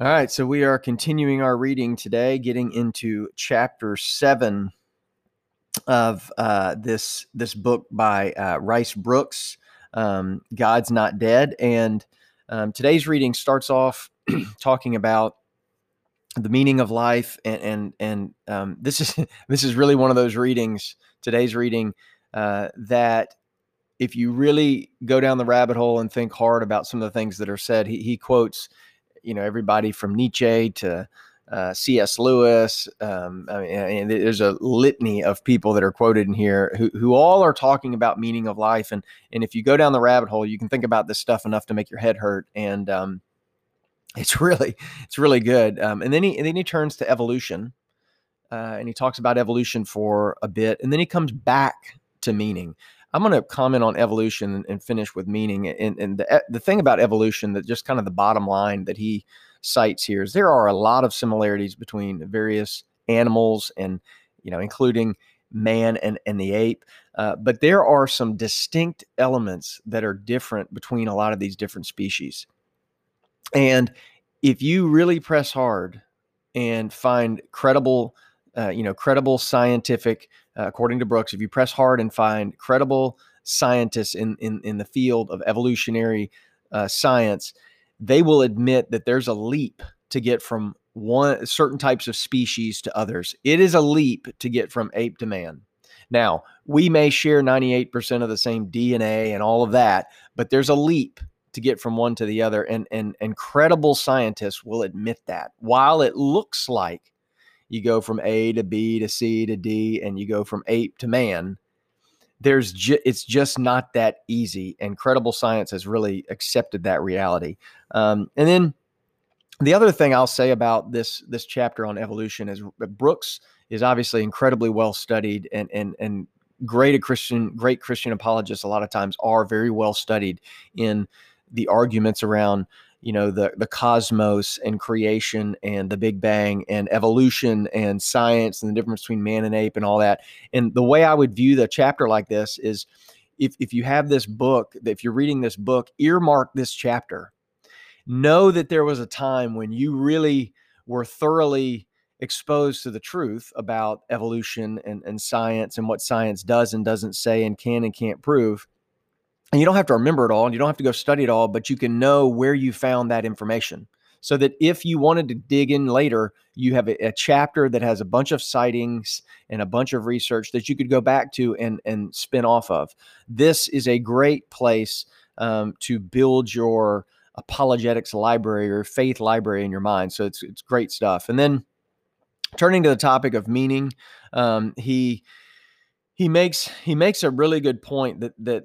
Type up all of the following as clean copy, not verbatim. All right, so we are continuing our reading today, getting into chapter 7 of this book by Rice Brooks, God's Not Dead. And today's reading starts off talking about the meaning of life, and this is really one of those readings. Today's reading that if you really go down the rabbit hole and think hard about some of the things that are said, he quotes, you know, everybody from Nietzsche to C.S. Lewis. And there's a litany of people that are quoted in here who all are talking about meaning of life. And if you go down the rabbit hole, you can think about this stuff enough to make your head hurt. And it's really good. And then he turns to evolution, and he talks about evolution for a bit, and then he comes back to meaning. I'm going to comment on evolution and finish with meaning. And the thing about evolution, that just kind of the bottom line that he cites here, is there are a lot of similarities between various animals and, you know, including man and the ape. But there are some distinct elements that are different between a lot of these different species. And if you really press hard and find credible scientific, according to Brooks, if you press hard and find credible scientists in the field of evolutionary science, they will admit that there's a leap to get from certain types of species to others. It is a leap to get from ape to man. Now, we may share 98% of the same DNA and all of that, but there's a leap to get from one to the other, and credible scientists will admit that. While it looks like you go from A to B to C to D, and you go from ape to man, it's just not that easy. And credible science has really accepted that reality. And then the other thing I'll say about this chapter on evolution is Brooks is obviously incredibly well studied, and great Christian apologists a lot of times are very well studied in the arguments around, you know, the cosmos and creation and the Big Bang and evolution and science and the difference between man and ape and all that. And the way I would view the chapter like this is, if you have this book, if you're reading this book, earmark this chapter. Know that there was a time when you really were thoroughly exposed to the truth about evolution and science and what science does and doesn't say and can't prove. And you don't have to remember it all, and you don't have to go study it all, but you can know where you found that information, so that if you wanted to dig in later, you have a chapter that has a bunch of citings and a bunch of research that you could go back to and spin off of. This is a great place to build your apologetics library or faith library in your mind. So it's great stuff. And then turning to the topic of meaning, He makes a really good point that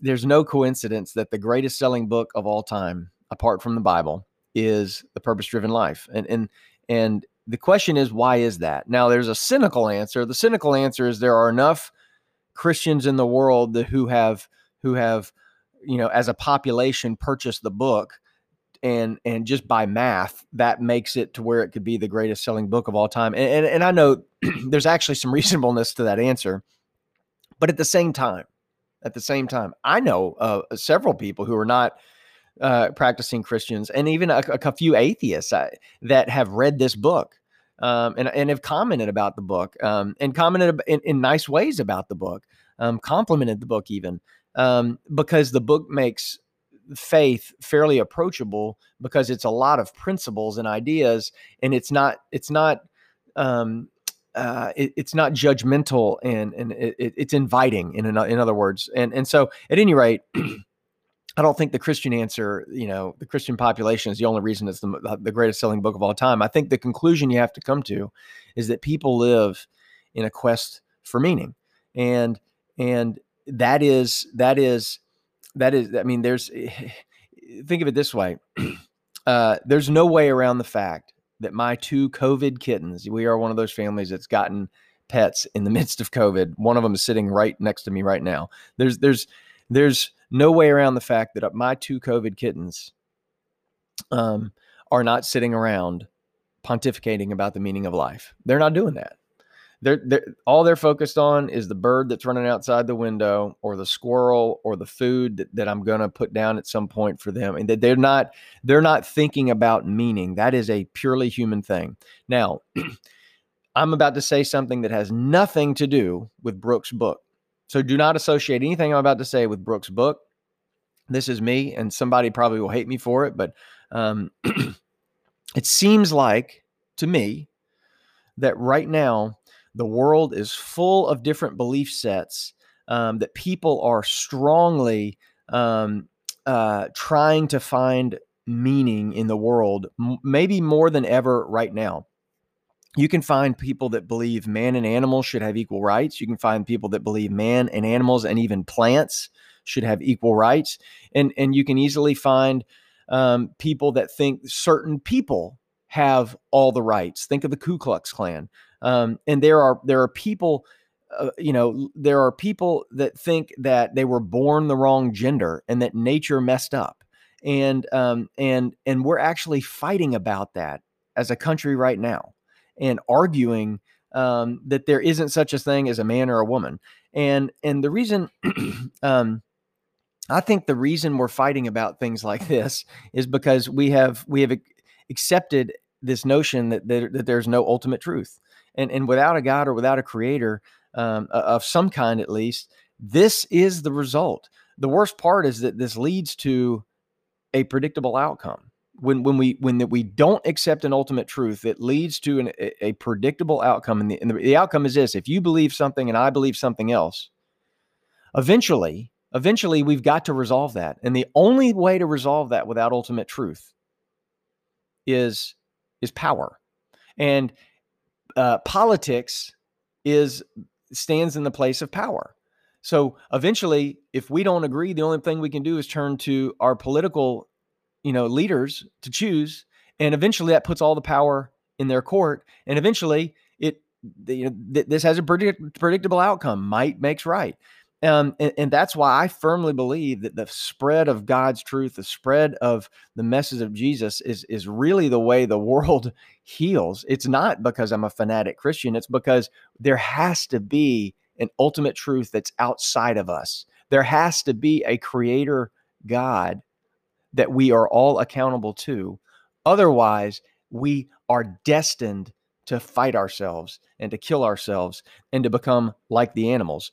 there's no coincidence that the greatest selling book of all time, apart from the Bible, is The Purpose Driven Life. And the question is, why is that? Now, there's a cynical answer. The cynical answer is there are enough Christians in the world who have, you know, as a population, purchased the book, and just by math, that makes it to where it could be the greatest selling book of all time. And I know there's actually some reasonableness to that answer, but at the same time, I know several people who are not practicing Christians, and even a few atheists that have read this book, and have commented about the book, and commented in nice ways about the book, complimented the book even, because the book makes faith fairly approachable, because it's a lot of principles and ideas, and it's not judgmental, and it's inviting in other words. And so at any rate, I don't think the Christian answer, you know, the Christian population, is the only reason it's the greatest selling book of all time. I think the conclusion you have to come to is that people live in a quest for meaning. And that is, I mean, think of it this way. There's no way around the fact that my 2 COVID kittens — we are one of those families that's gotten pets in the midst of COVID. One of them is sitting right next to me right now. There's no way around the fact that my 2 COVID kittens are not sitting around pontificating about the meaning of life. They're not doing that. All they're focused on is the bird that's running outside the window or the squirrel or the food that I'm going to put down at some point for them. And they're not thinking about meaning. That is a purely human thing. Now, I'm about to say something that has nothing to do with Brooks' book. So do not associate anything I'm about to say with Brooks' book. This is me, and somebody probably will hate me for it, but it seems like to me that right now, the world is full of different belief sets that people are strongly trying to find meaning in the world, maybe more than ever right now. You can find people that believe man and animals should have equal rights. You can find people that believe man and animals and even plants should have equal rights. And you can easily find people that think certain people have all the rights. Think of the Ku Klux Klan. And there are people, there are people that think that they were born the wrong gender and that nature messed up. And we're actually fighting about that as a country right now and arguing, that there isn't such a thing as a man or a woman. And the reason, I think the reason we're fighting about things like this is because we have accepted this notion that there's no ultimate truth. And without a God or without a creator of some kind, at least, this is the result. The worst part is that this leads to a predictable outcome. When we don't accept an ultimate truth, it leads to a predictable outcome. And the outcome is this: if you believe something and I believe something else, eventually we've got to resolve that. And the only way to resolve that without ultimate truth is power. And politics stands in the place of power. So eventually, if we don't agree, the only thing we can do is turn to our political, leaders to choose. And eventually that puts all the power in their court. And eventually this has a predictable outcome. Might makes right. And that's why I firmly believe that the spread of God's truth, the spread of the message of Jesus is really the way the world heals. It's not because I'm a fanatic Christian. It's because there has to be an ultimate truth that's outside of us. There has to be a creator God that we are all accountable to. Otherwise, we are destined to fight ourselves and to kill ourselves and to become like the animals.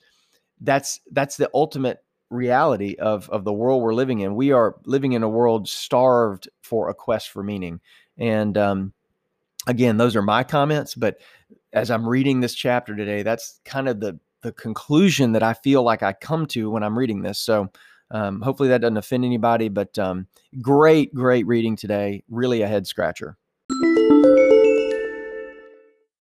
That's the ultimate reality of the world we're living in. We are living in a world starved for a quest for meaning. And again, those are my comments. But as I'm reading this chapter today, that's kind of the conclusion that I feel like I come to when I'm reading this. So hopefully that doesn't offend anybody. But great reading today. Really a head scratcher.